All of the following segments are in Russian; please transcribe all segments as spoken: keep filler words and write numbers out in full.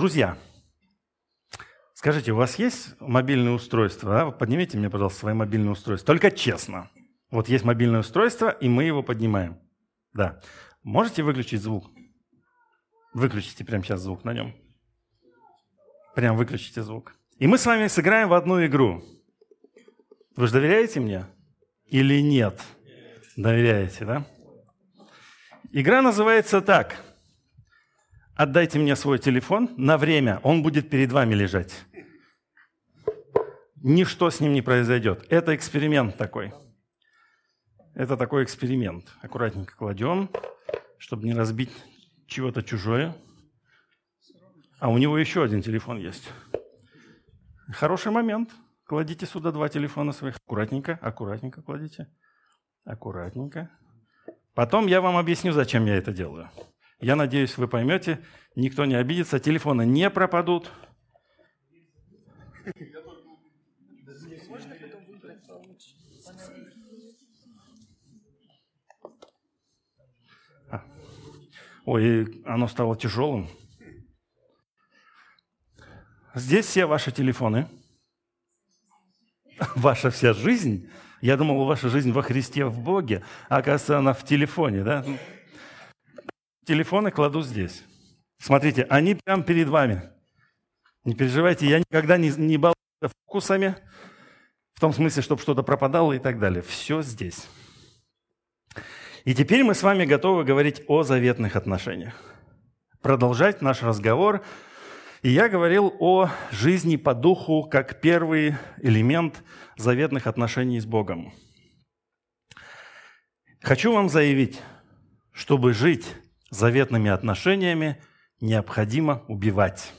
Друзья, скажите, у вас есть мобильное устройство? А? Поднимите мне, пожалуйста, свои мобильные устройства. Только честно. Вот есть мобильное устройство, и мы его поднимаем. Да. Можете выключить звук? Выключите прямо сейчас звук на нем. Прям выключите звук. И мы с вами сыграем в одну игру. Вы же доверяете мне? Или нет? Доверяете, да? Игра называется так. Отдайте мне свой телефон на время. Он будет перед вами лежать. Ничто с ним не произойдет. Это эксперимент такой. Это такой эксперимент. Аккуратненько кладем, чтобы не разбить чего-то чужое. А у него еще один телефон есть. Хороший момент. Кладите сюда два телефона своих. Аккуратненько, аккуратненько кладите. Аккуратненько. Потом я вам объясню, зачем я это делаю. Я надеюсь, вы поймете. Никто не обидится. Телефоны не пропадут. А. Ой, оно стало тяжелым. Здесь все ваши телефоны. Ваша вся жизнь. Я думал, ваша жизнь во Христе, в Боге. А оказывается, она в телефоне, да? Телефоны кладу здесь. Смотрите, они прямо перед вами. Не переживайте, я никогда не, не балуюсь вкусами. В том смысле, чтобы что-то пропадало и так далее. Все здесь. И теперь мы с вами готовы говорить о заветных отношениях. Продолжать наш разговор. И я говорил о жизни по духу как первый элемент заветных отношений с Богом. Хочу вам заявить, чтобы жить заветными отношениями, необходимо убивать.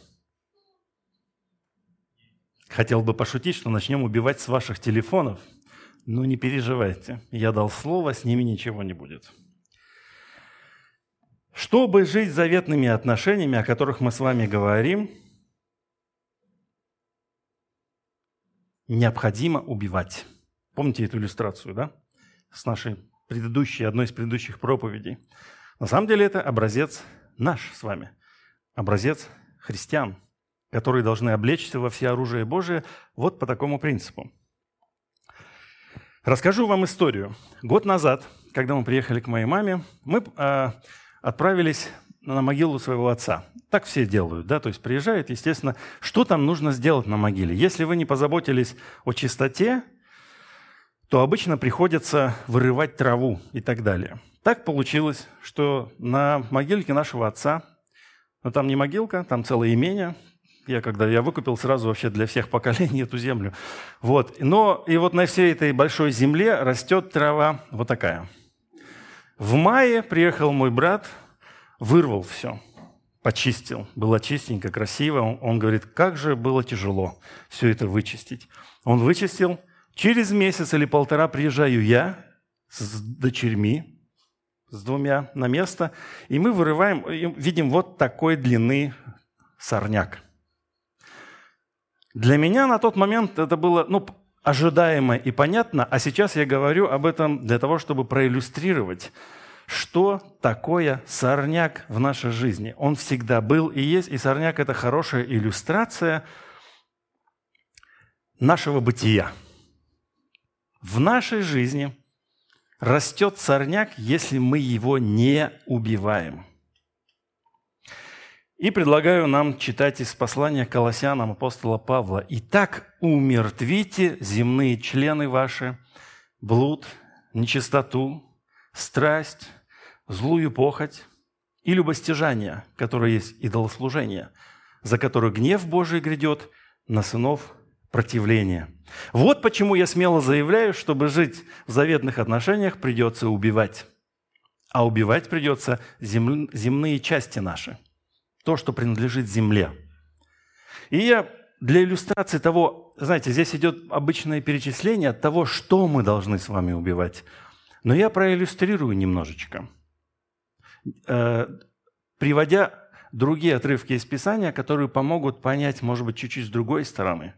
Хотел бы пошутить, что начнем убивать с ваших телефонов, но не переживайте, я дал слово, с ними ничего не будет. Чтобы жить заветными отношениями, о которых мы с вами говорим, необходимо убивать. Помните эту иллюстрацию, да? С нашей предыдущей, одной из предыдущих проповедей. На самом деле это образец наш с вами, образец христиан, которые должны облечься во всеоружие Божие вот по такому принципу. Расскажу вам историю. Год назад, когда мы приехали к моей маме, мы... отправились на могилу своего отца. Так все делают, да, то есть приезжают, естественно. Что там нужно сделать на могиле? Если вы не позаботились о чистоте, то обычно приходится вырывать траву и так далее. Так получилось, что на могильке нашего отца, но там не могилка, там целое имение. Я когда я выкупил сразу вообще для всех поколений эту землю. Вот. Но и вот на всей этой большой земле растет трава вот такая. В мае приехал мой брат, вырвал все, почистил. Было чистенько, красиво. Он, он говорит, как же было тяжело все это вычистить. Он вычистил. Через месяц или полтора приезжаю я с дочерьми, с двумя на место, и мы вырываем, видим вот такой длины сорняк. Для меня на тот момент это было... ну, ожидаемо и понятно, а сейчас я говорю об этом для того, чтобы проиллюстрировать, что такое сорняк в нашей жизни. Он всегда был и есть, и сорняк – это хорошая иллюстрация нашего бытия. В нашей жизни растет сорняк, если мы его не убиваем. И предлагаю нам читать из послания к Колоссянам апостола Павла. «Итак, умертвите земные члены ваши, блуд, нечистоту, страсть, злую похоть и любостяжание, которое есть идолослужение, за которое гнев Божий грядет на сынов противления». Вот почему я смело заявляю, чтобы жить в заветных отношениях, придется убивать. А убивать придется зем... земные части наши. То, что принадлежит земле. И я для иллюстрации того, знаете, здесь идет обычное перечисление того, что мы должны с вами убивать. Но я проиллюстрирую немножечко, приводя другие отрывки из Писания, которые помогут понять, может быть, чуть-чуть с другой стороны.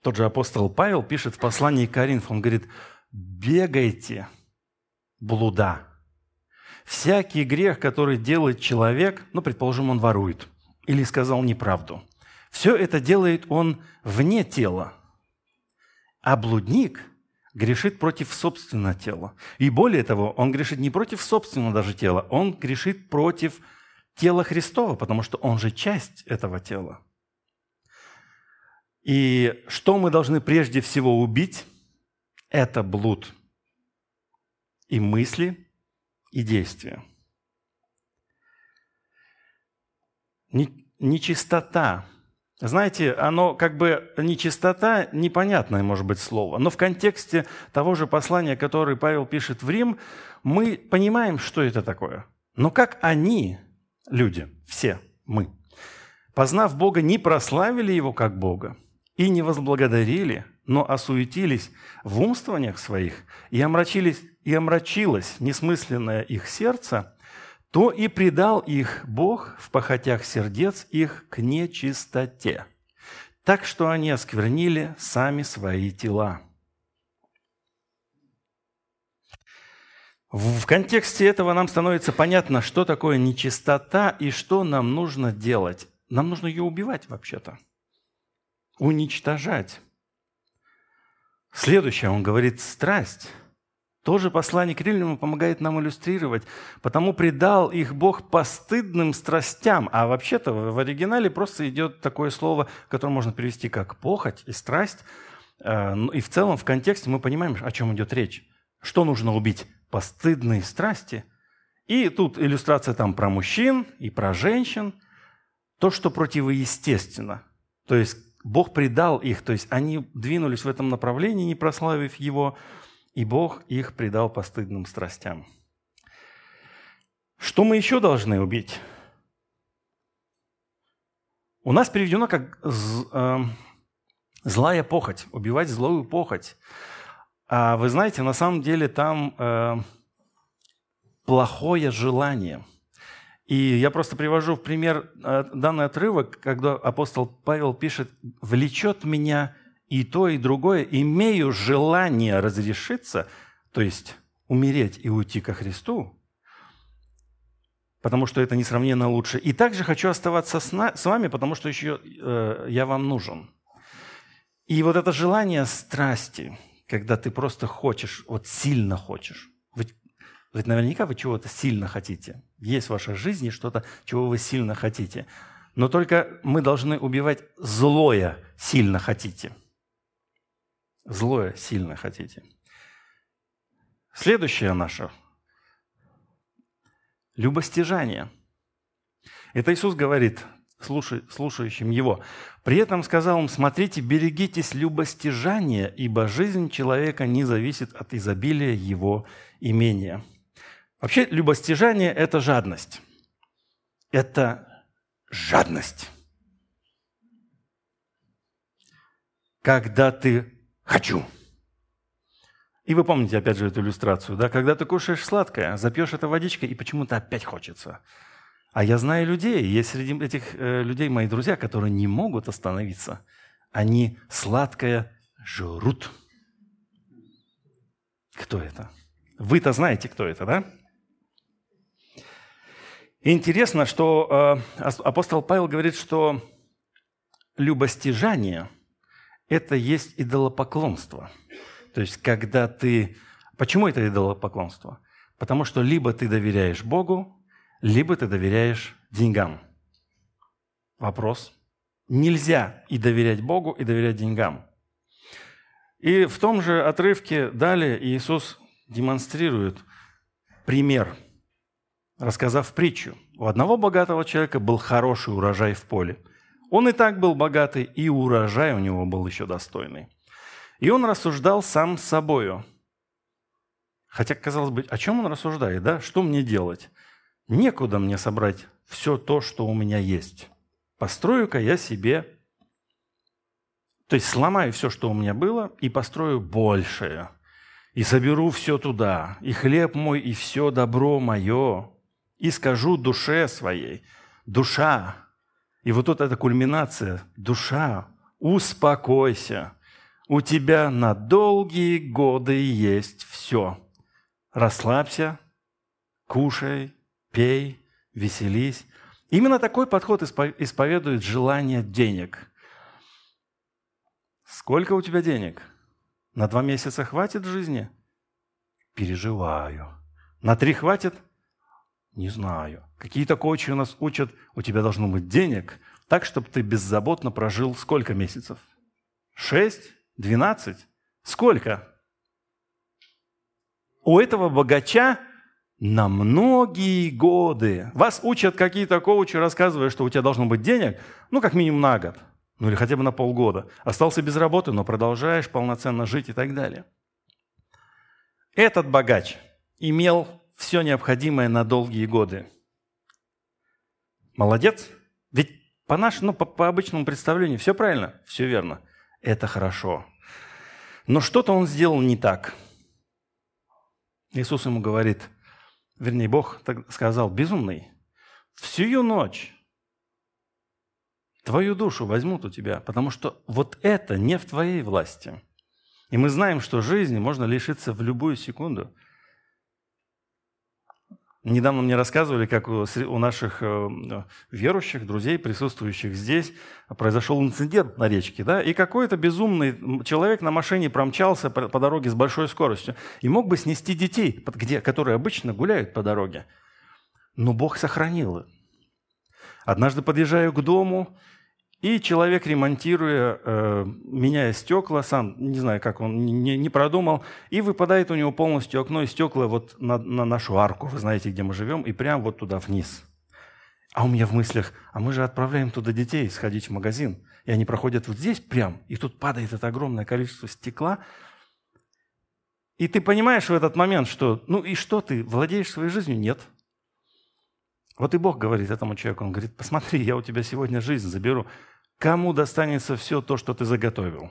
Тот же апостол Павел пишет в послании к Коринфянам, он говорит, «Бегайте блуда». Всякий грех, который делает человек, ну, предположим, он ворует или сказал неправду, все это делает он вне тела. А блудник грешит против собственного тела. И более того, он грешит не против собственного даже тела, он грешит против тела Христова, потому что он же часть этого тела. И что мы должны прежде всего убить? Это блуд. И мысли, и действия. Нечистота. Знаете, оно как бы нечистота, непонятное, может быть, слово, но в контексте того же послания, которое Павел пишет в Рим, мы понимаем, что это такое. Но как они, люди, все мы, познав Бога, не прославили Его как Бога и не возблагодарили, но осуетились в умствованиях своих, и омрачились, и омрачилось несмысленное их сердце, то и предал их Бог в похотях сердец их к нечистоте, так что они осквернили сами свои тела. В контексте этого нам становится понятно, что такое нечистота и что нам нужно делать. Нам нужно ее убивать вообще-то, уничтожать. Следующее, он говорит, страсть. Тоже послание к Римлянам помогает нам иллюстрировать. «Потому предал их Бог постыдным страстям». А вообще-то в оригинале просто идет такое слово, которое можно перевести как «похоть» и «страсть». И в целом в контексте мы понимаем, о чем идет речь. Что нужно убить? Постыдные страсти. И тут иллюстрация там про мужчин и про женщин. То, что противоестественно. То есть Бог предал их. То есть они двинулись в этом направлении, не прославив Его. И Бог их предал постыдным страстям. Что мы еще должны убить? У нас переведено как «злая похоть», «убивать злую похоть». А вы знаете, на самом деле там «плохое желание». И я просто привожу в пример данный отрывок, когда апостол Павел пишет «влечет меня и то, и другое, имею желание разрешиться», то есть умереть и уйти ко Христу, потому что это несравненно лучше. «И также хочу оставаться с вами, потому что еще э, я вам нужен». И вот это желание страсти, когда ты просто хочешь, вот сильно хочешь. Ведь, ведь наверняка вы чего-то сильно хотите. Есть в вашей жизни что-то, чего вы сильно хотите. Но только мы должны убивать злое «сильно хотите». Злое сильно хотите. Следующее наше – любостяжание. Это Иисус говорит слушай, слушающим Его. «При этом сказал им, смотрите, берегитесь любостяжания, ибо жизнь человека не зависит от изобилия его имения». Вообще любостяжание – это жадность. Это жадность. Когда ты «хочу». И вы помните, опять же, эту иллюстрацию, да? Когда ты кушаешь сладкое, запьешь это водичкой, и почему-то опять хочется. А я знаю людей, есть среди этих э, людей мои друзья, которые не могут остановиться. Они сладкое жрут. Кто это? Вы-то знаете, кто это, да? Интересно, что э, апостол Павел говорит, что любостяжание – это есть идолопоклонство. То есть, когда ты... Почему это идолопоклонство? Потому что либо ты доверяешь Богу, либо ты доверяешь деньгам. Вопрос. Нельзя и доверять Богу, и доверять деньгам. И в том же отрывке далее Иисус демонстрирует пример, рассказав притчу. У одного богатого человека был хороший урожай в поле. Он и так был богатый, и урожай у него был еще достойный. И он рассуждал сам с собою. Хотя, казалось бы, о чем он рассуждает, да? Что мне делать? Некуда мне собрать все то, что у меня есть. Построю-ка я себе... То есть сломаю все, что у меня было, и построю большее. И соберу все туда, и хлеб мой, и все добро мое. И скажу душе своей, душа, и вот тут эта кульминация. Душа, успокойся. У тебя на долгие годы есть все. Расслабься, кушай, пей, веселись. Именно такой подход исповедует желание денег. Сколько у тебя денег? На два месяца хватит в жизни? Переживаю. На три хватит? Не знаю. Какие-то коучи у нас учат, у тебя должно быть денег, так, чтобы ты беззаботно прожил сколько месяцев? Шесть? Двенадцать? Сколько? У этого богача на многие годы. Вас учат какие-то коучи, рассказывая, что у тебя должно быть денег, ну, как минимум на год, ну, или хотя бы на полгода. Остался без работы, но продолжаешь полноценно жить и так далее. Этот богач имел все необходимое на долгие годы. Молодец. Ведь по нашему, ну, по, по обычному представлению все правильно, все верно. Это хорошо. Но что-то он сделал не так. Иисус ему говорит, вернее, Бог так сказал, безумный, всю ночь твою душу возьмут у тебя, потому что вот это не в твоей власти. И мы знаем, что жизни можно лишиться в любую секунду. Недавно мне рассказывали, как у наших верующих, друзей, присутствующих здесь, произошел инцидент на речке, да, и какой-то безумный человек на машине промчался по дороге с большой скоростью и мог бы снести детей, которые обычно гуляют по дороге. Но Бог сохранил их. Однажды подъезжаю к дому, и человек, ремонтируя, э, меняя стекла, сам, не знаю, как он, не, не продумал, и выпадает у него полностью окно и стекла вот на, на нашу арку, вы знаете, где мы живем, и прям вот туда вниз. А у меня в мыслях, а мы же отправляем туда детей сходить в магазин, и они проходят вот здесь прям, и тут падает это огромное количество стекла. И ты понимаешь в этот момент, что, ну и что ты, владеешь своей жизнью? Нет. Вот и Бог говорит этому человеку, он говорит, посмотри, я у тебя сегодня жизнь заберу. Кому достанется все то, что ты заготовил?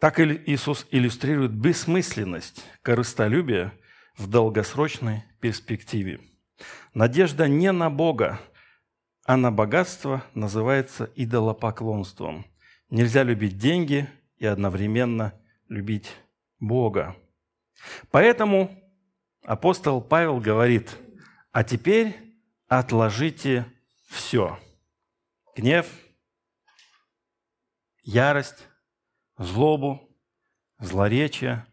Так Иисус иллюстрирует бессмысленность корыстолюбия в долгосрочной перспективе. Надежда не на Бога, а на богатство называется идолопоклонством. Нельзя любить деньги и одновременно любить Бога. Поэтому апостол Павел говорит, а теперь отложите все. Гнев, ярость, злобу, злоречие,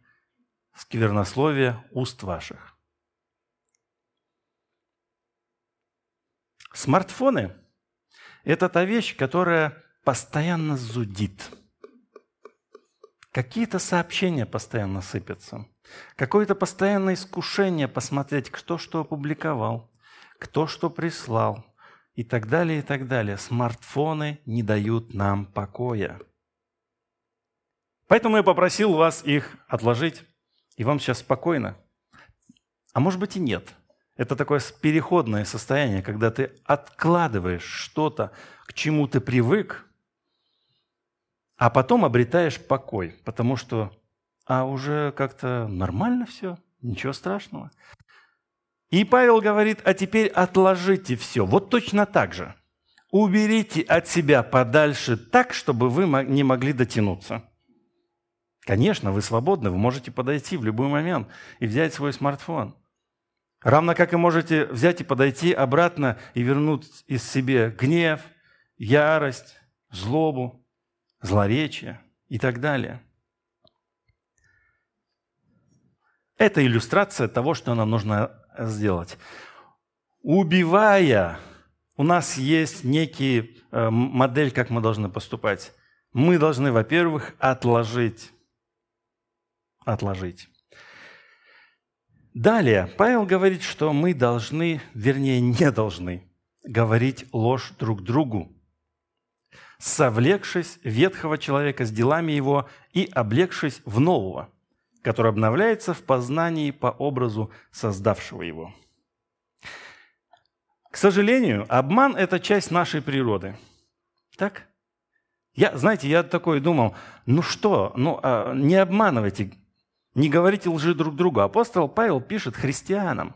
сквернословие уст ваших. Смартфоны – это та вещь, которая постоянно зудит. Какие-то сообщения постоянно сыпятся, какое-то постоянное искушение посмотреть, кто что опубликовал, кто что прислал и так далее, и так далее. Смартфоны не дают нам покоя. Поэтому я попросил вас их отложить, и вам сейчас спокойно. А может быть и нет. Это такое переходное состояние, когда ты откладываешь что-то, к чему ты привык, а потом обретаешь покой, потому что а уже как-то нормально все, ничего страшного. И Павел говорит, а теперь отложите все. Вот точно так же. Уберите от себя подальше так, чтобы вы не могли дотянуться. Конечно, вы свободны, вы можете подойти в любой момент и взять свой смартфон. Равно как и можете взять и подойти обратно и вернуть из себе гнев, ярость, злобу, злоречие и так далее. Это иллюстрация того, что нам нужно сделать. Убивая, у нас есть некая модель, как мы должны поступать. Мы должны, во-первых, отложить. Отложить. Далее, Павел говорит, что мы должны, вернее, не должны говорить ложь друг другу, совлекшись ветхого человека с делами его и облегшись в нового, который обновляется в познании по образу создавшего его. К сожалению, обман – это часть нашей природы. Так? Я, знаете, я такой думал, ну что, ну, а, не обманывайте, не говорите лжи друг другу. Апостол Павел пишет христианам.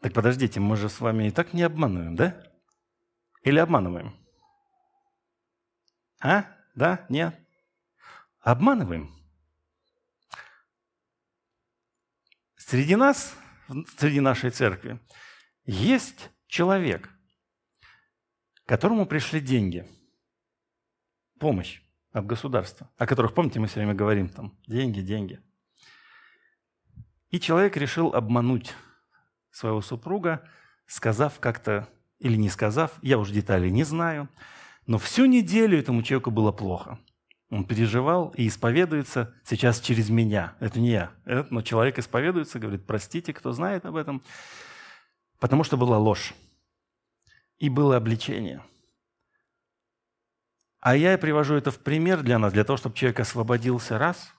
Так подождите, мы же с вами и так не обманываем, да? Или обманываем? А? Да? Нет? обманываем. Среди нас, среди нашей церкви, есть человек, которому пришли деньги, помощь от государства, о которых, помните, мы все время говорим, там, деньги, деньги. И человек решил обмануть своего супруга, сказав как-то, или не сказав, я уж деталей не знаю, но всю неделю этому человеку было плохо. Он переживал и исповедуется сейчас через меня. Это не я, но человек исповедуется, говорит, простите, кто знает об этом, потому что была ложь и было обличение. А я привожу это в пример для нас, для того, чтобы человек освободился, раз,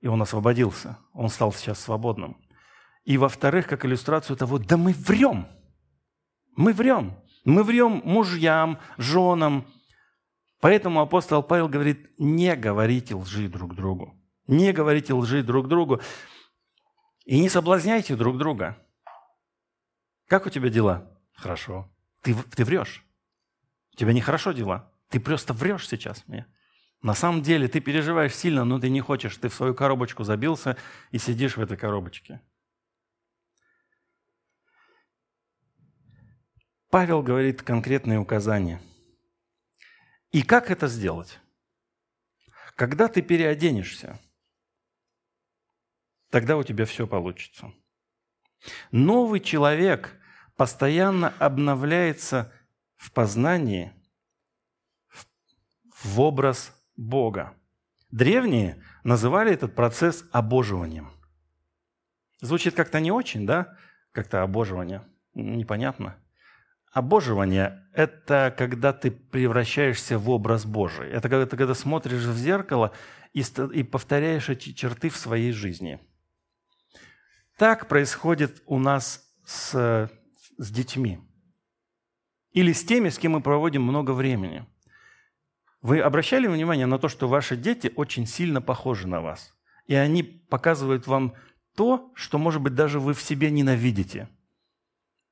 и он освободился, он стал сейчас свободным. И, во-вторых, как иллюстрацию того, да мы врем, мы врем, мы врем мужьям, женам. Поэтому апостол Павел говорит, не говорите лжи друг другу, не говорите лжи друг другу и не соблазняйте друг друга. Как у тебя дела? Хорошо. Ты, ты врешь. У тебя нехорошо дела. Ты просто врешь сейчас мне. На самом деле ты переживаешь сильно, но ты не хочешь. Ты в свою коробочку забился и сидишь в этой коробочке. Павел говорит конкретные указания. И как это сделать? Когда ты переоденешься, тогда у тебя все получится. Новый человек постоянно обновляется в познании, в образ Бога. Древние называли этот процесс обоживанием. Звучит как-то не очень, да? Как-то обоживание. Непонятно. Обоживание – это когда ты превращаешься в образ Божий. Это когда ты когда смотришь в зеркало и, и повторяешь эти черты в своей жизни. Так происходит у нас с, с детьми. Или с теми, с кем мы проводим много времени. Вы обращали внимание на то, что ваши дети очень сильно похожи на вас? И они показывают вам то, что, может быть, даже вы в себе ненавидите.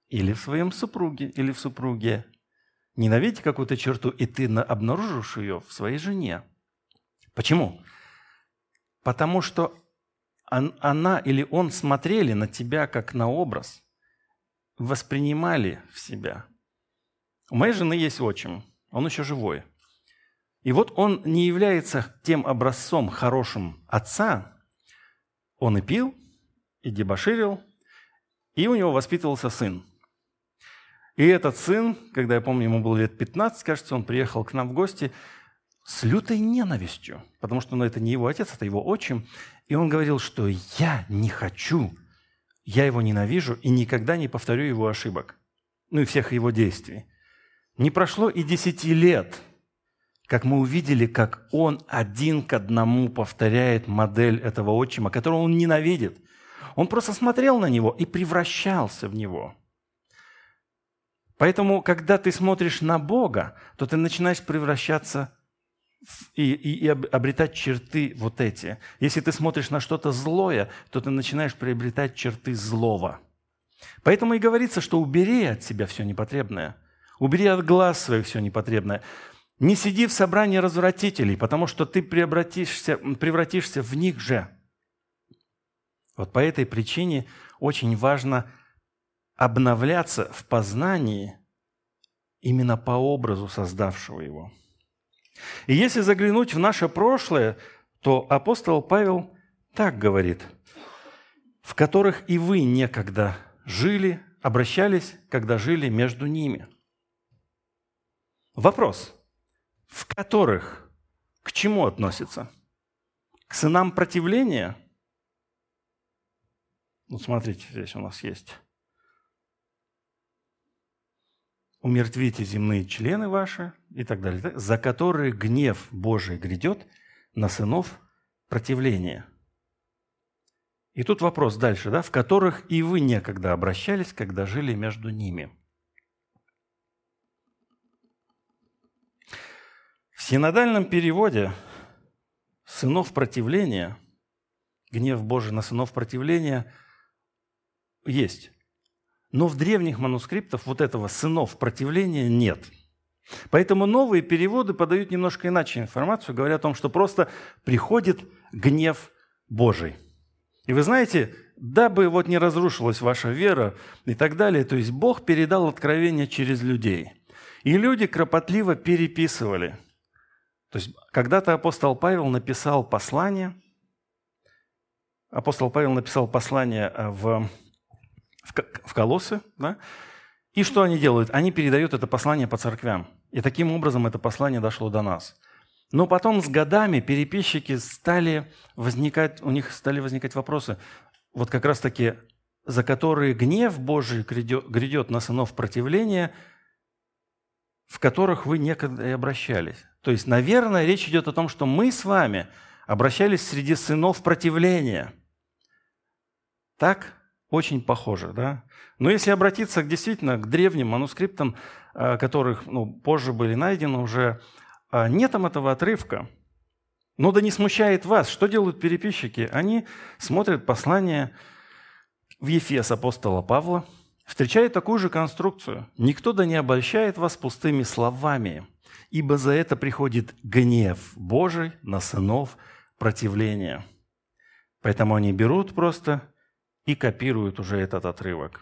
Или в своем супруге, или в супруге. Ненавидите какую-то черту, и ты обнаружишь ее в своей жене. Почему? Потому что она или он смотрели на тебя как на образ, воспринимали в себя. У моей жены есть отчим, он еще живой. И вот он не является тем образцом хорошим отца. Он и пил, и дебоширил, и у него воспитывался сын. И этот сын, когда я помню, ему было лет пятнадцать, кажется, он приехал к нам в гости с лютой ненавистью, потому что ну, это не его отец, это его отчим. И он говорил, что я не хочу, я его ненавижу и никогда не повторю его ошибок, ну и всех его действий. Не прошло и десяти лет, как мы увидели, как он один к одному повторяет модель этого отчима, которого он ненавидит. Он просто смотрел на него и превращался в него. Поэтому, когда ты смотришь на Бога, то ты начинаешь превращаться и, и, и обретать черты вот эти. Если ты смотришь на что-то злое, то ты начинаешь приобретать черты злого. Поэтому и говорится, что убери от себя все непотребное, убери от глаз своих все непотребное. Не сиди в собрании развратителей, потому что ты превратишься, превратишься в них же. Вот по этой причине очень важно обновляться в познании именно по образу создавшего его. И если заглянуть в наше прошлое, то апостол Павел так говорит, в которых и вы некогда жили, обращались, когда жили между ними. Вопрос, в которых к чему относится? К сынам противления? Вот смотрите, здесь у нас есть. Умертвите земные члены ваши и так далее, за которые гнев Божий грядет на сынов противления. И тут вопрос дальше, да, в которых и вы некогда обращались, когда жили между ними. В синодальном переводе сынов противления, гнев Божий на сынов противления – есть. Но в древних манускриптах вот этого сынов противления нет. Поэтому новые переводы подают немножко иначе информацию, говоря о том, что просто приходит гнев Божий. И вы знаете, дабы вот не разрушилась ваша вера и так далее, то есть Бог передал откровение через людей. И люди кропотливо переписывали. То есть когда-то апостол Павел написал послание, апостол Павел написал послание в, в, в Колоссы, да? И что они делают? Они передают это послание по церквям. И таким образом это послание дошло до нас. Но потом с годами переписчики стали возникать, у них стали возникать вопросы, вот как раз-таки, за которые гнев Божий грядет на сынов противления, в которых вы некогда и обращались. То есть, наверное, речь идет о том, что мы с вами обращались среди сынов противления. Так? Очень похоже, да? Но если обратиться действительно к древним манускриптам, которых ну, позже были найдены уже, нет там этого отрывка. Но да не смущает вас. Что делают переписчики? Они смотрят послание в Ефес апостола Павла, встречают такую же конструкцию. «Никто да не обольщает вас пустыми словами, ибо за это приходит гнев Божий на сынов противления». Поэтому они берут просто... и копируют уже этот отрывок.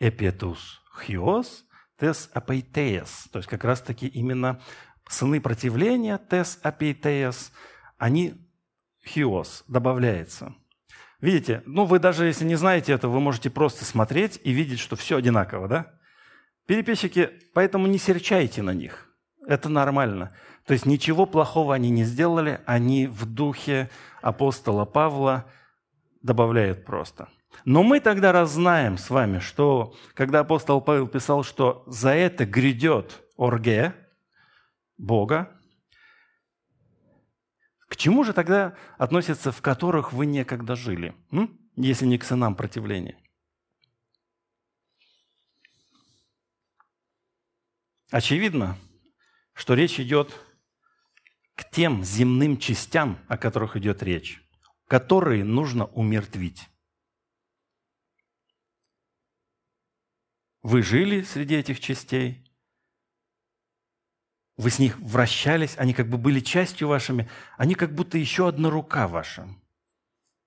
«Эпетус хиос тес апейтеес». То есть как раз-таки именно сыны противления тес апейтеес, они хиос, добавляется. Видите, ну вы даже если не знаете этого, вы можете просто смотреть и видеть, что все одинаково, да? Переписчики, поэтому не серчайте на них. Это нормально. То есть ничего плохого они не сделали, они в духе апостола Павла добавляют просто. Но мы тогда раз знаем с вами, что когда апостол Павел писал, что за это грядет орге Бога, к чему же тогда относятся, в которых вы некогда жили, м? Если не к сынам противления? Очевидно, что речь идет к тем земным частям, о которых идет речь, которые нужно умертвить. Вы жили среди этих частей, вы с них вращались, они как бы были частью вашими, они как будто еще одна рука ваша,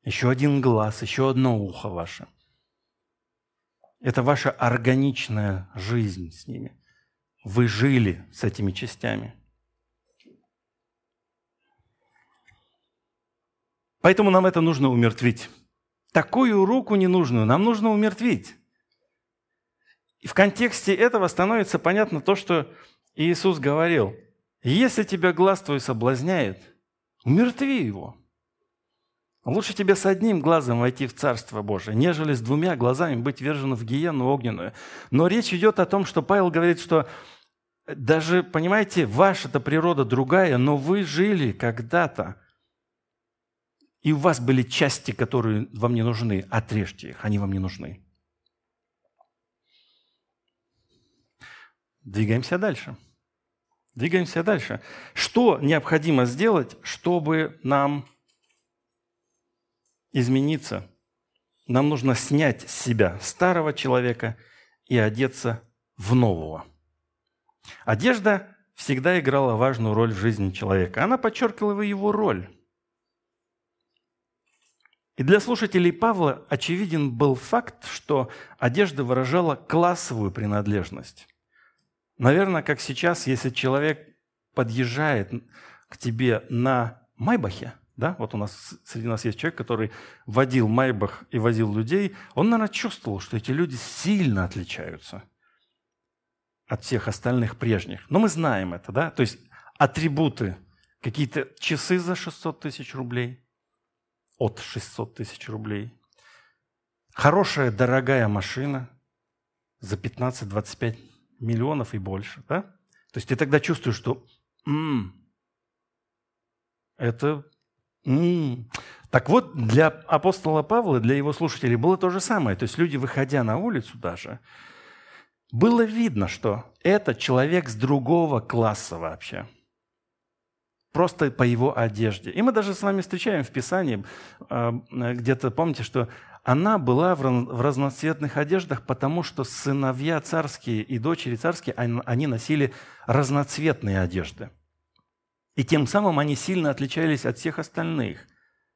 еще один глаз, еще одно ухо ваше. Это ваша органичная жизнь с ними. Вы жили с этими частями. Поэтому нам это нужно умертвить. Такую руку ненужную нам нужно умертвить. И в контексте этого становится понятно то, что Иисус говорил. Если тебя глаз твой соблазняет, умертви его. Лучше тебе с одним глазом войти в Царство Божие, нежели с двумя глазами быть верженным в гиенну огненную. Но речь идет о том, что Павел говорит, что даже, понимаете, ваша-то природа другая, но вы жили когда-то, и у вас были части, которые вам не нужны. Отрежьте их, они вам не нужны. Двигаемся дальше. Двигаемся дальше. Что необходимо сделать, чтобы нам... измениться. Нам нужно снять с себя старого человека и одеться в нового. Одежда всегда играла важную роль в жизни человека. Она подчеркивала его роль. И для слушателей Павла очевиден был факт, что одежда выражала классовую принадлежность. Наверное, как сейчас, если человек подъезжает к тебе на «Майбахе», да? Вот у нас среди нас есть человек, который водил Майбах и возил людей. Он, наверное, чувствовал, что эти люди сильно отличаются от всех остальных прежних. Но мы знаем это, да? То есть атрибуты, какие-то часы за шестьсот тысяч рублей, от шестьсот тысяч рублей, хорошая дорогая машина за пятнадцать-двадцать пять миллионов и больше, да? То есть ты тогда чувствуешь, что м-м, это... Mm. Так вот, для апостола Павла, для его слушателей было то же самое. То есть люди, выходя на улицу даже, было видно, что это человек с другого класса вообще. Просто по его одежде. И мы даже с вами встречаем в Писании где-то, помните, что Она была в разноцветных одеждах, потому что сыновья царские и дочери царские, они носили разноцветные одежды. И тем самым они сильно отличались от всех остальных.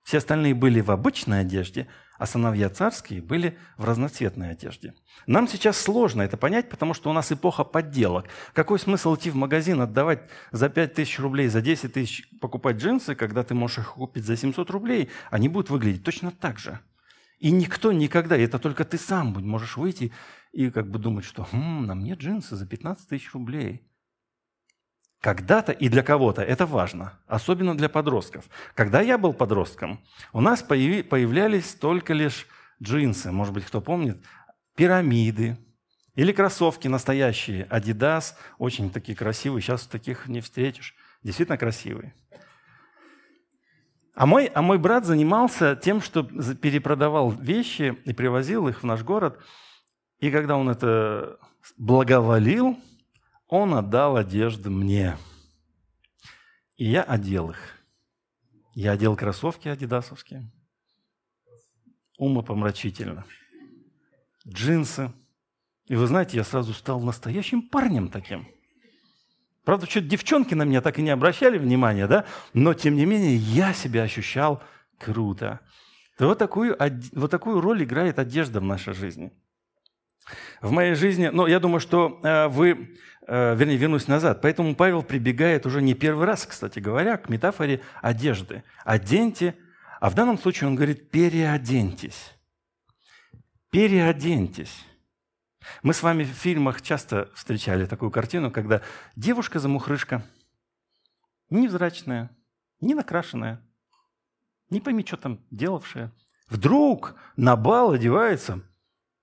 Все остальные были в обычной одежде, а сыновья царские были в разноцветной одежде. Нам сейчас сложно это понять, потому что у нас эпоха подделок. Какой смысл идти в магазин, отдавать за пять тысяч рублей, за десять тысяч, покупать джинсы, когда ты можешь их купить за семьсот рублей? Они будут выглядеть точно так же. И никто никогда, это только ты сам можешь выйти и как бы думать, что «М, на мне джинсы за пятнадцать тысяч рублей». Когда-то и для кого-то это важно, особенно для подростков. Когда я был подростком, у нас появлялись только лишь джинсы, может быть, кто помнит, пирамиды или кроссовки настоящие, Adidas, очень такие красивые, сейчас таких не встретишь, действительно красивые. А мой, а мой брат занимался тем, что перепродавал вещи и привозил их в наш город, и когда он это благоволил, он отдал одежды мне, и я одел их. Я одел кроссовки адидасовские, умопомрачительно, джинсы. И вы знаете, я сразу стал настоящим парнем таким. Правда, что-то девчонки на меня так и не обращали внимания, да? Но, тем не менее, я себя ощущал круто. То вот такую, вот такую роль играет одежда в нашей жизни. В моей жизни, ну, я думаю, что вы, вернее, вернусь назад. Поэтому Павел прибегает уже не первый раз, кстати говоря, к метафоре одежды. Оденьте, а в данном случае он говорит, переоденьтесь. Переоденьтесь. Мы с вами в фильмах часто встречали такую картину, когда девушка-замухрышка, невзрачная, не накрашенная, не пойми, что там делавшая, вдруг на бал одевается,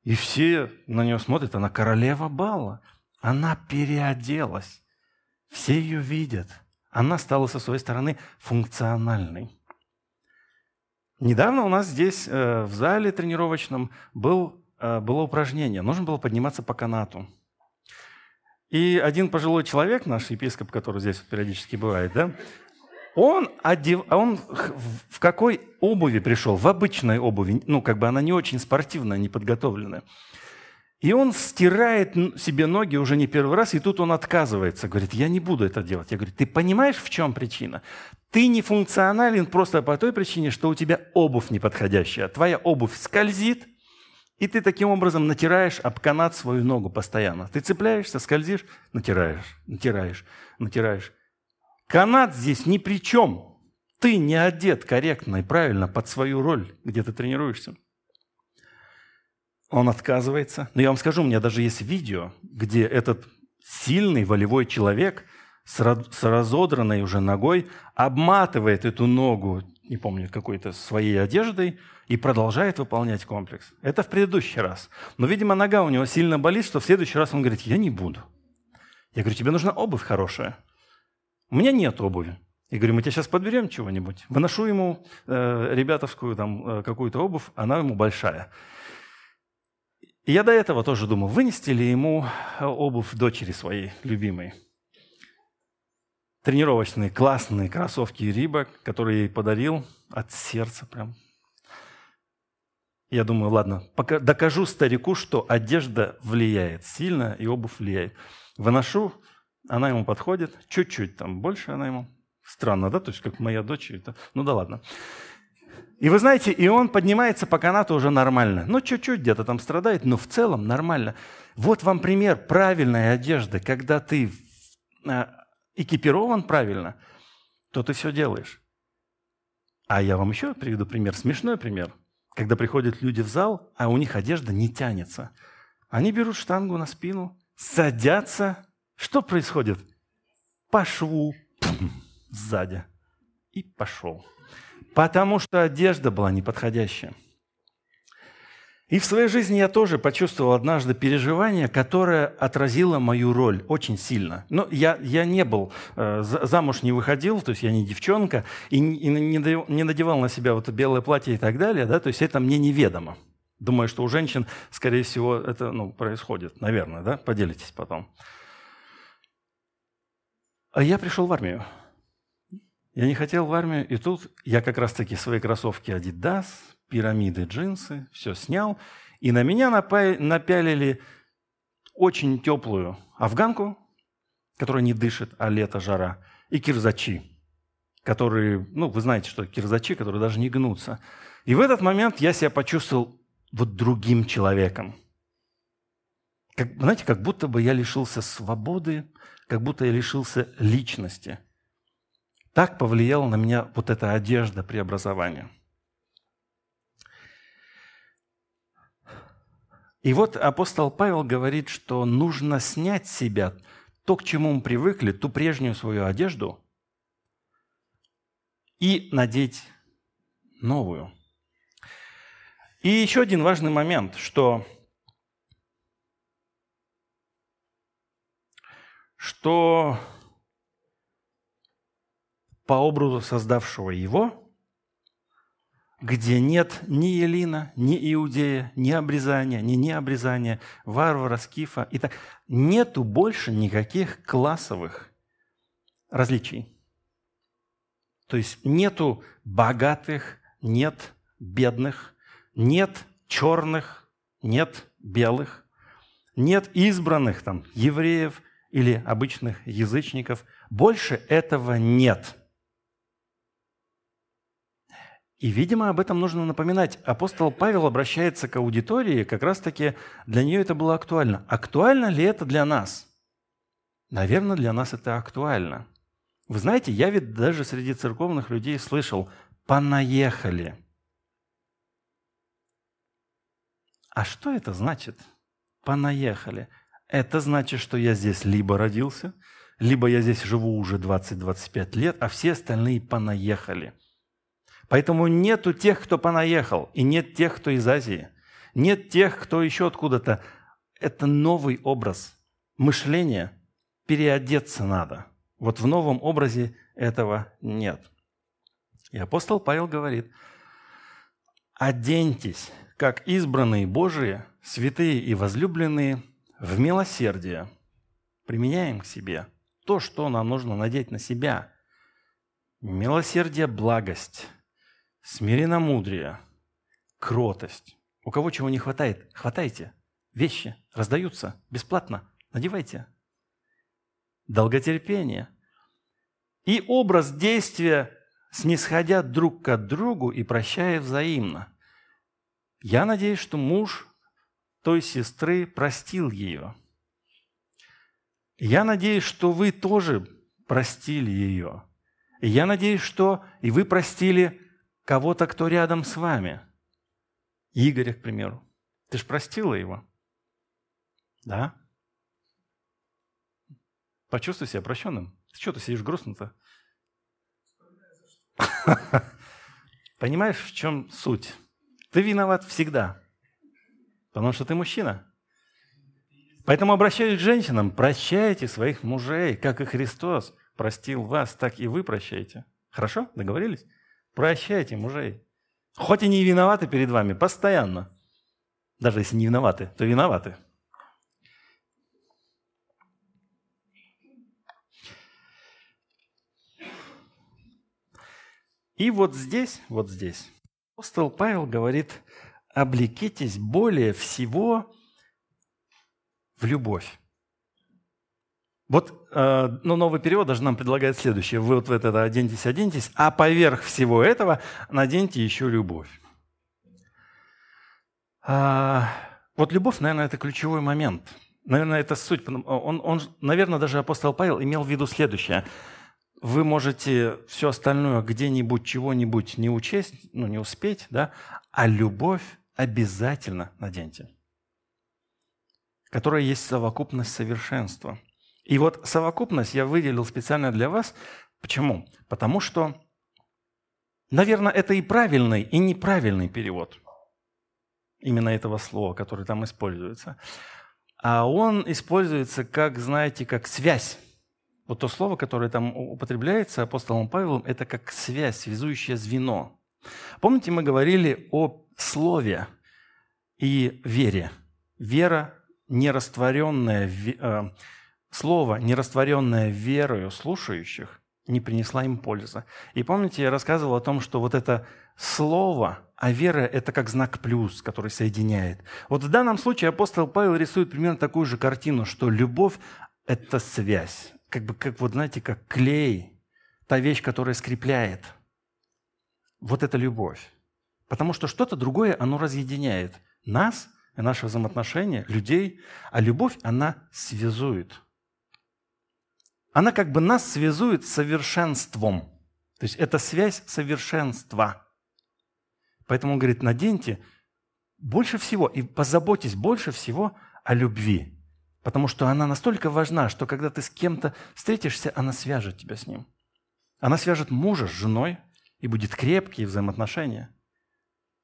и все на нее смотрят, она королева бала. Она переоделась. Все ее видят. Она стала со своей стороны функциональной. Недавно у нас здесь в зале тренировочном был, было упражнение. Нужно было подниматься по канату. И один пожилой человек, наш епископ, который здесь периодически бывает, да, Он, одев... он в какой обуви пришел? В обычной обуви. Ну, как бы она не очень спортивная, не подготовленная. И он стирает себе ноги уже не первый раз, и тут он отказывается. Говорит, я не буду это делать. Я говорю, ты понимаешь, в чем причина? Ты не функционален просто по той причине, что у тебя обувь неподходящая. Твоя обувь скользит, и ты таким образом натираешь об канат свою ногу постоянно. Ты цепляешься, скользишь, натираешь, натираешь, натираешь. Канат здесь ни при чем. Ты не одет корректно и правильно под свою роль, где ты тренируешься. Он отказывается. Но я вам скажу, у меня даже есть видео, где этот сильный волевой человек с разодранной уже ногой обматывает эту ногу, не помню, какой-то своей одеждой, и продолжает выполнять комплекс. Это в предыдущий раз. Но, видимо, нога у него сильно болит, что в следующий раз он говорит, я не буду. Я говорю, тебе нужна обувь хорошая. У меня нет обуви. Я говорю, мы тебе сейчас подберем чего-нибудь. Выношу ему э, ребятовскую там, э, какую-то обувь, она ему большая. И я до этого тоже думал, вынести ли ему обувь дочери своей любимой. Тренировочные классные кроссовки Рибок, которые я ей подарил от сердца прям. Я думаю, ладно, пока докажу старику, что одежда влияет сильно и обувь влияет. Выношу. Она ему подходит, чуть-чуть там больше она ему. Странно, да? То есть, как моя дочь. Это... Ну да ладно. И вы знаете, и он поднимается по канату уже нормально. Ну, чуть-чуть где-то там страдает, но в целом нормально. Вот вам пример правильной одежды. Когда ты экипирован правильно, то ты все делаешь. А я вам еще приведу пример, смешной пример. Когда приходят люди в зал, а у них одежда не тянется. Они берут штангу на спину, садятся. Что происходит? По шву пум, сзади. И пошел. Потому что одежда была неподходящая. И в своей жизни я тоже почувствовал однажды переживание, которое отразило мою роль очень сильно. Но я, я не был, замуж не выходил, то есть я не девчонка, и не надевал на себя вот это белое платье и так далее, да, то есть это мне неведомо. Думаю, что у женщин, скорее всего, это ну, происходит, наверное, да? Поделитесь потом. А я пришел в армию. Я не хотел в армию, и тут я как раз-таки свои кроссовки Adidas, пирамиды, джинсы, все снял. И на меня напялили очень теплую афганку, которая не дышит, а лето, жара, и кирзачи, которые, ну, вы знаете, что кирзачи, которые даже не гнутся. И в этот момент я себя почувствовал вот другим человеком. Как, знаете, как будто бы я лишился свободы, как будто я лишился личности. Так повлияла на меня вот эта одежда преобразования. И вот апостол Павел говорит, что нужно снять с себя то, к чему мы привыкли, ту прежнюю свою одежду, и надеть новую. И еще один важный момент, что, что по образу создавшего его, где нет ни Елина, ни Иудея, ни обрезания, ни необрезания, варвара, скифа и так, нету больше никаких классовых различий. То есть нету богатых, нет бедных, нет черных, нет белых, нет избранных там евреев или обычных язычников. Больше этого нет. И, видимо, об этом нужно напоминать. Апостол Павел обращается к аудитории, как раз-таки для нее это было актуально. Актуально ли это для нас? Наверное, для нас это актуально. Вы знаете, я ведь даже среди церковных людей слышал «понаехали». А что это значит? «Понаехали». Это значит, что я здесь либо родился, либо я здесь живу уже двадцать-двадцать пять лет, а все остальные понаехали. Поэтому нету тех, кто понаехал, и нет тех, кто из Азии, нет тех, кто еще откуда-то. Это новый образ мышления, переодеться надо. Вот в новом образе этого нет. И апостол Павел говорит: «Оденьтесь, как избранные Божии, святые и возлюбленные, в милосердие». Применяем к себе то, что нам нужно надеть на себя. Милосердие – благость. Смиренномудрие, кротость. У кого чего не хватает, хватайте. Вещи раздаются бесплатно, надевайте. Долготерпение. И образ действия, снисходя друг к другу и прощая взаимно. Я надеюсь, что муж той сестры простил ее. Я надеюсь, что вы тоже простили ее. Я надеюсь, что и вы простили кого-то, кто рядом с вами. Игоря, к примеру. Ты ж простила его. Да? Почувствуй себя прощенным. Ты что, ты сидишь грустно-то? Понимаешь, в чем суть? Ты виноват всегда. Потому что ты мужчина. Поэтому обращаюсь к женщинам. Прощайте своих мужей, как и Христос простил вас, так и вы прощаете. Хорошо? Договорились? Прощайте мужей. Хоть они и виноваты перед вами постоянно. Даже если не виноваты, то виноваты. И вот здесь, вот здесь, апостол Павел говорит: «Облекитесь более всего в любовь». Вот, ну, новый перевод даже нам предлагает следующее. Вы вот в это оденьтесь, оденьтесь, а поверх всего этого наденьте еще любовь. А, вот любовь, наверное, это ключевой момент. Наверное, это суть. Он, он, наверное, даже апостол Павел имел в виду следующее. Вы можете все остальное где-нибудь, чего-нибудь не учесть, ну, не успеть, да? А любовь обязательно наденьте, которая есть совокупность совершенства. И вот совокупность я выделил специально для вас. Почему? Потому что, наверное, это и правильный, и неправильный перевод именно этого слова, которое там используется. А он используется, как, знаете, как связь. Вот то слово, которое там употребляется апостолом Павлом, это как связь, связующее звено. Помните, мы говорили о слове и вере. Вера нерастворенная... Слово, нерастворенное верою слушающих, не принесла им пользы. И помните, я рассказывал о том, что вот это слово, а вера – это как знак плюс, который соединяет. Вот в данном случае апостол Павел рисует примерно такую же картину, что любовь – это связь. Как бы, как, вот знаете, как клей, та вещь, которая скрепляет. Вот это любовь. Потому что что-то другое, оно разъединяет нас, наши взаимоотношения, людей, а любовь, она связует. Она как бы нас связует с совершенством. То есть это связь совершенства. Поэтому он говорит, наденьте больше всего и позаботьтесь больше всего о любви. Потому что она настолько важна, что когда ты с кем-то встретишься, она свяжет тебя с ним. Она свяжет мужа с женой, и будут крепкие взаимоотношения.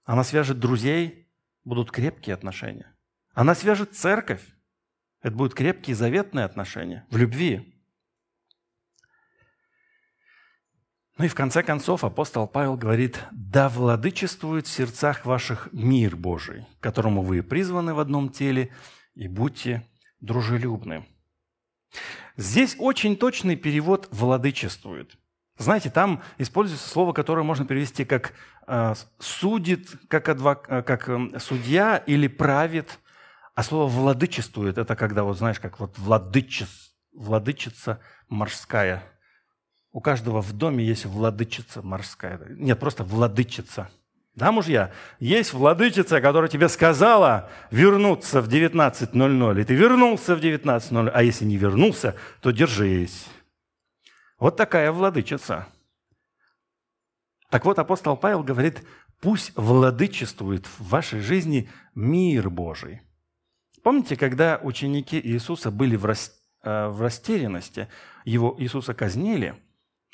Она свяжет друзей, будут крепкие отношения. Она свяжет церковь, это будут крепкие заветные отношения в любви. Ну и в конце концов апостол Павел говорит, «Да владычествует в сердцах ваших мир Божий, к которому вы призваны в одном теле, и будьте дружелюбны». Здесь очень точный перевод «владычествует». Знаете, там используется слово, которое можно перевести как «судит», как, адвок... как «судья» или «правит». А слово «владычествует» – это когда, вот, знаешь, как вот владычиц... владычица морская. У каждого в доме есть владычица морская. Нет, просто владычица. Да, мужья? Есть владычица, которая тебе сказала вернуться в девятнадцать ноль ноль. И ты вернулся в девятнадцать ноль ноль. А если не вернулся, то держись. Вот такая владычица. Так вот, апостол Павел говорит, пусть владычествует в вашей жизни мир Божий. Помните, когда ученики Иисуса были в, рас... в растерянности, его Иисуса казнили,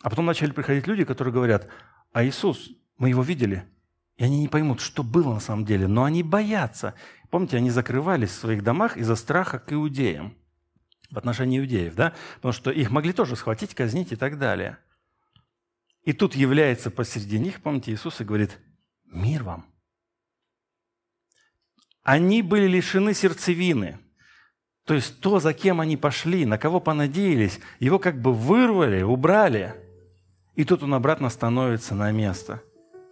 а потом начали приходить люди, которые говорят, а Иисус, мы его видели, и они не поймут, что было на самом деле, но они боятся. Помните, они закрывались в своих домах из-за страха к иудеям, в отношении иудеев, да? Потому что их могли тоже схватить, казнить и так далее. И тут является посреди них, помните, Иисус и говорит, мир вам. Они были лишены сердцевины. То есть то, за кем они пошли, на кого понадеялись, его как бы вырвали, убрали. И тут он обратно становится на место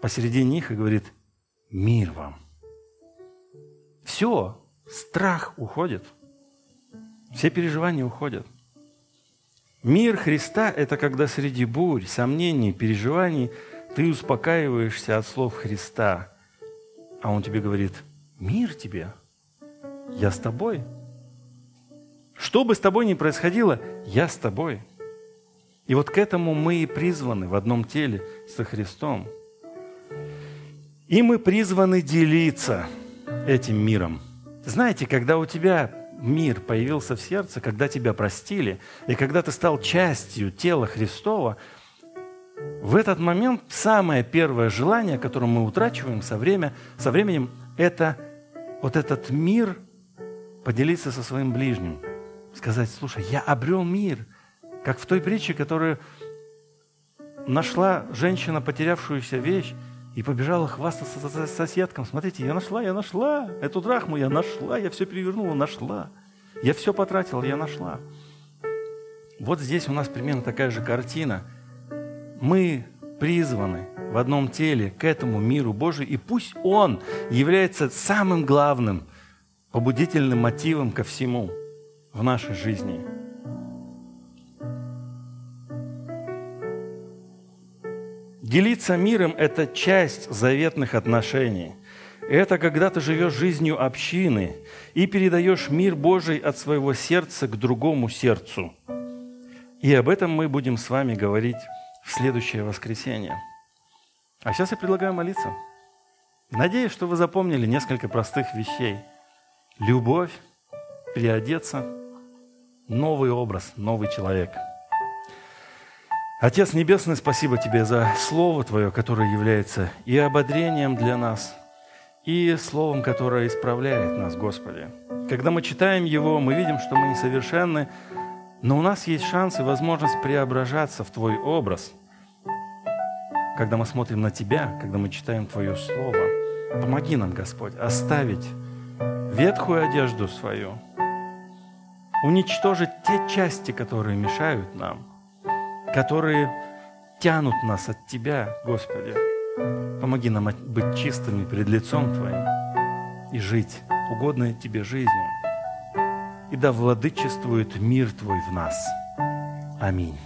посреди них и говорит, мир вам. Все, страх уходит. Все переживания уходят. Мир Христа – это когда среди бурь, сомнений, переживаний ты успокаиваешься от слов Христа, а Он тебе говорит, мир тебе, я с тобой. Что бы с тобой ни происходило, я с тобой. И вот к этому мы и призваны в одном теле со Христом. И мы призваны делиться этим миром. Знаете, когда у тебя мир появился в сердце, когда тебя простили, и когда ты стал частью тела Христова, в этот момент самое первое желание, которое мы утрачиваем со время, со временем, это вот этот мир поделиться со своим ближним. Сказать, слушай, я обрел мир, как в той притче, которую нашла женщина, потерявшуюся вещь, и побежала хвастаться со соседком. Смотрите, я нашла, я нашла. Эту драхму я нашла, я все перевернула, нашла. Я все потратила, я нашла. Вот здесь у нас примерно такая же картина. Мы призваны в одном теле к этому миру Божию, и пусть он является самым главным побудительным мотивом ко всему в нашей жизни. Делиться миром – это часть заветных отношений. Это когда ты живешь жизнью общины и передаешь мир Божий от своего сердца к другому сердцу. И об этом мы будем с вами говорить в следующее воскресенье. А сейчас я предлагаю молиться. Надеюсь, что вы запомнили несколько простых вещей. Любовь, переодеться, новый образ, новый человек. Отец Небесный, спасибо Тебе за Слово Твое, которое является и ободрением для нас, и Словом, которое исправляет нас, Господи. Когда мы читаем Его, мы видим, что мы несовершенны, но у нас есть шанс и возможность преображаться в Твой образ. Когда мы смотрим на Тебя, когда мы читаем Твое Слово, помоги нам, Господь, оставить ветхую одежду свою, уничтожить те части, которые мешают нам, которые тянут нас от Тебя, Господи. Помоги нам быть чистыми перед лицом Твоим и жить угодной Тебе жизнью. И да владычествует мир Твой в нас. Аминь.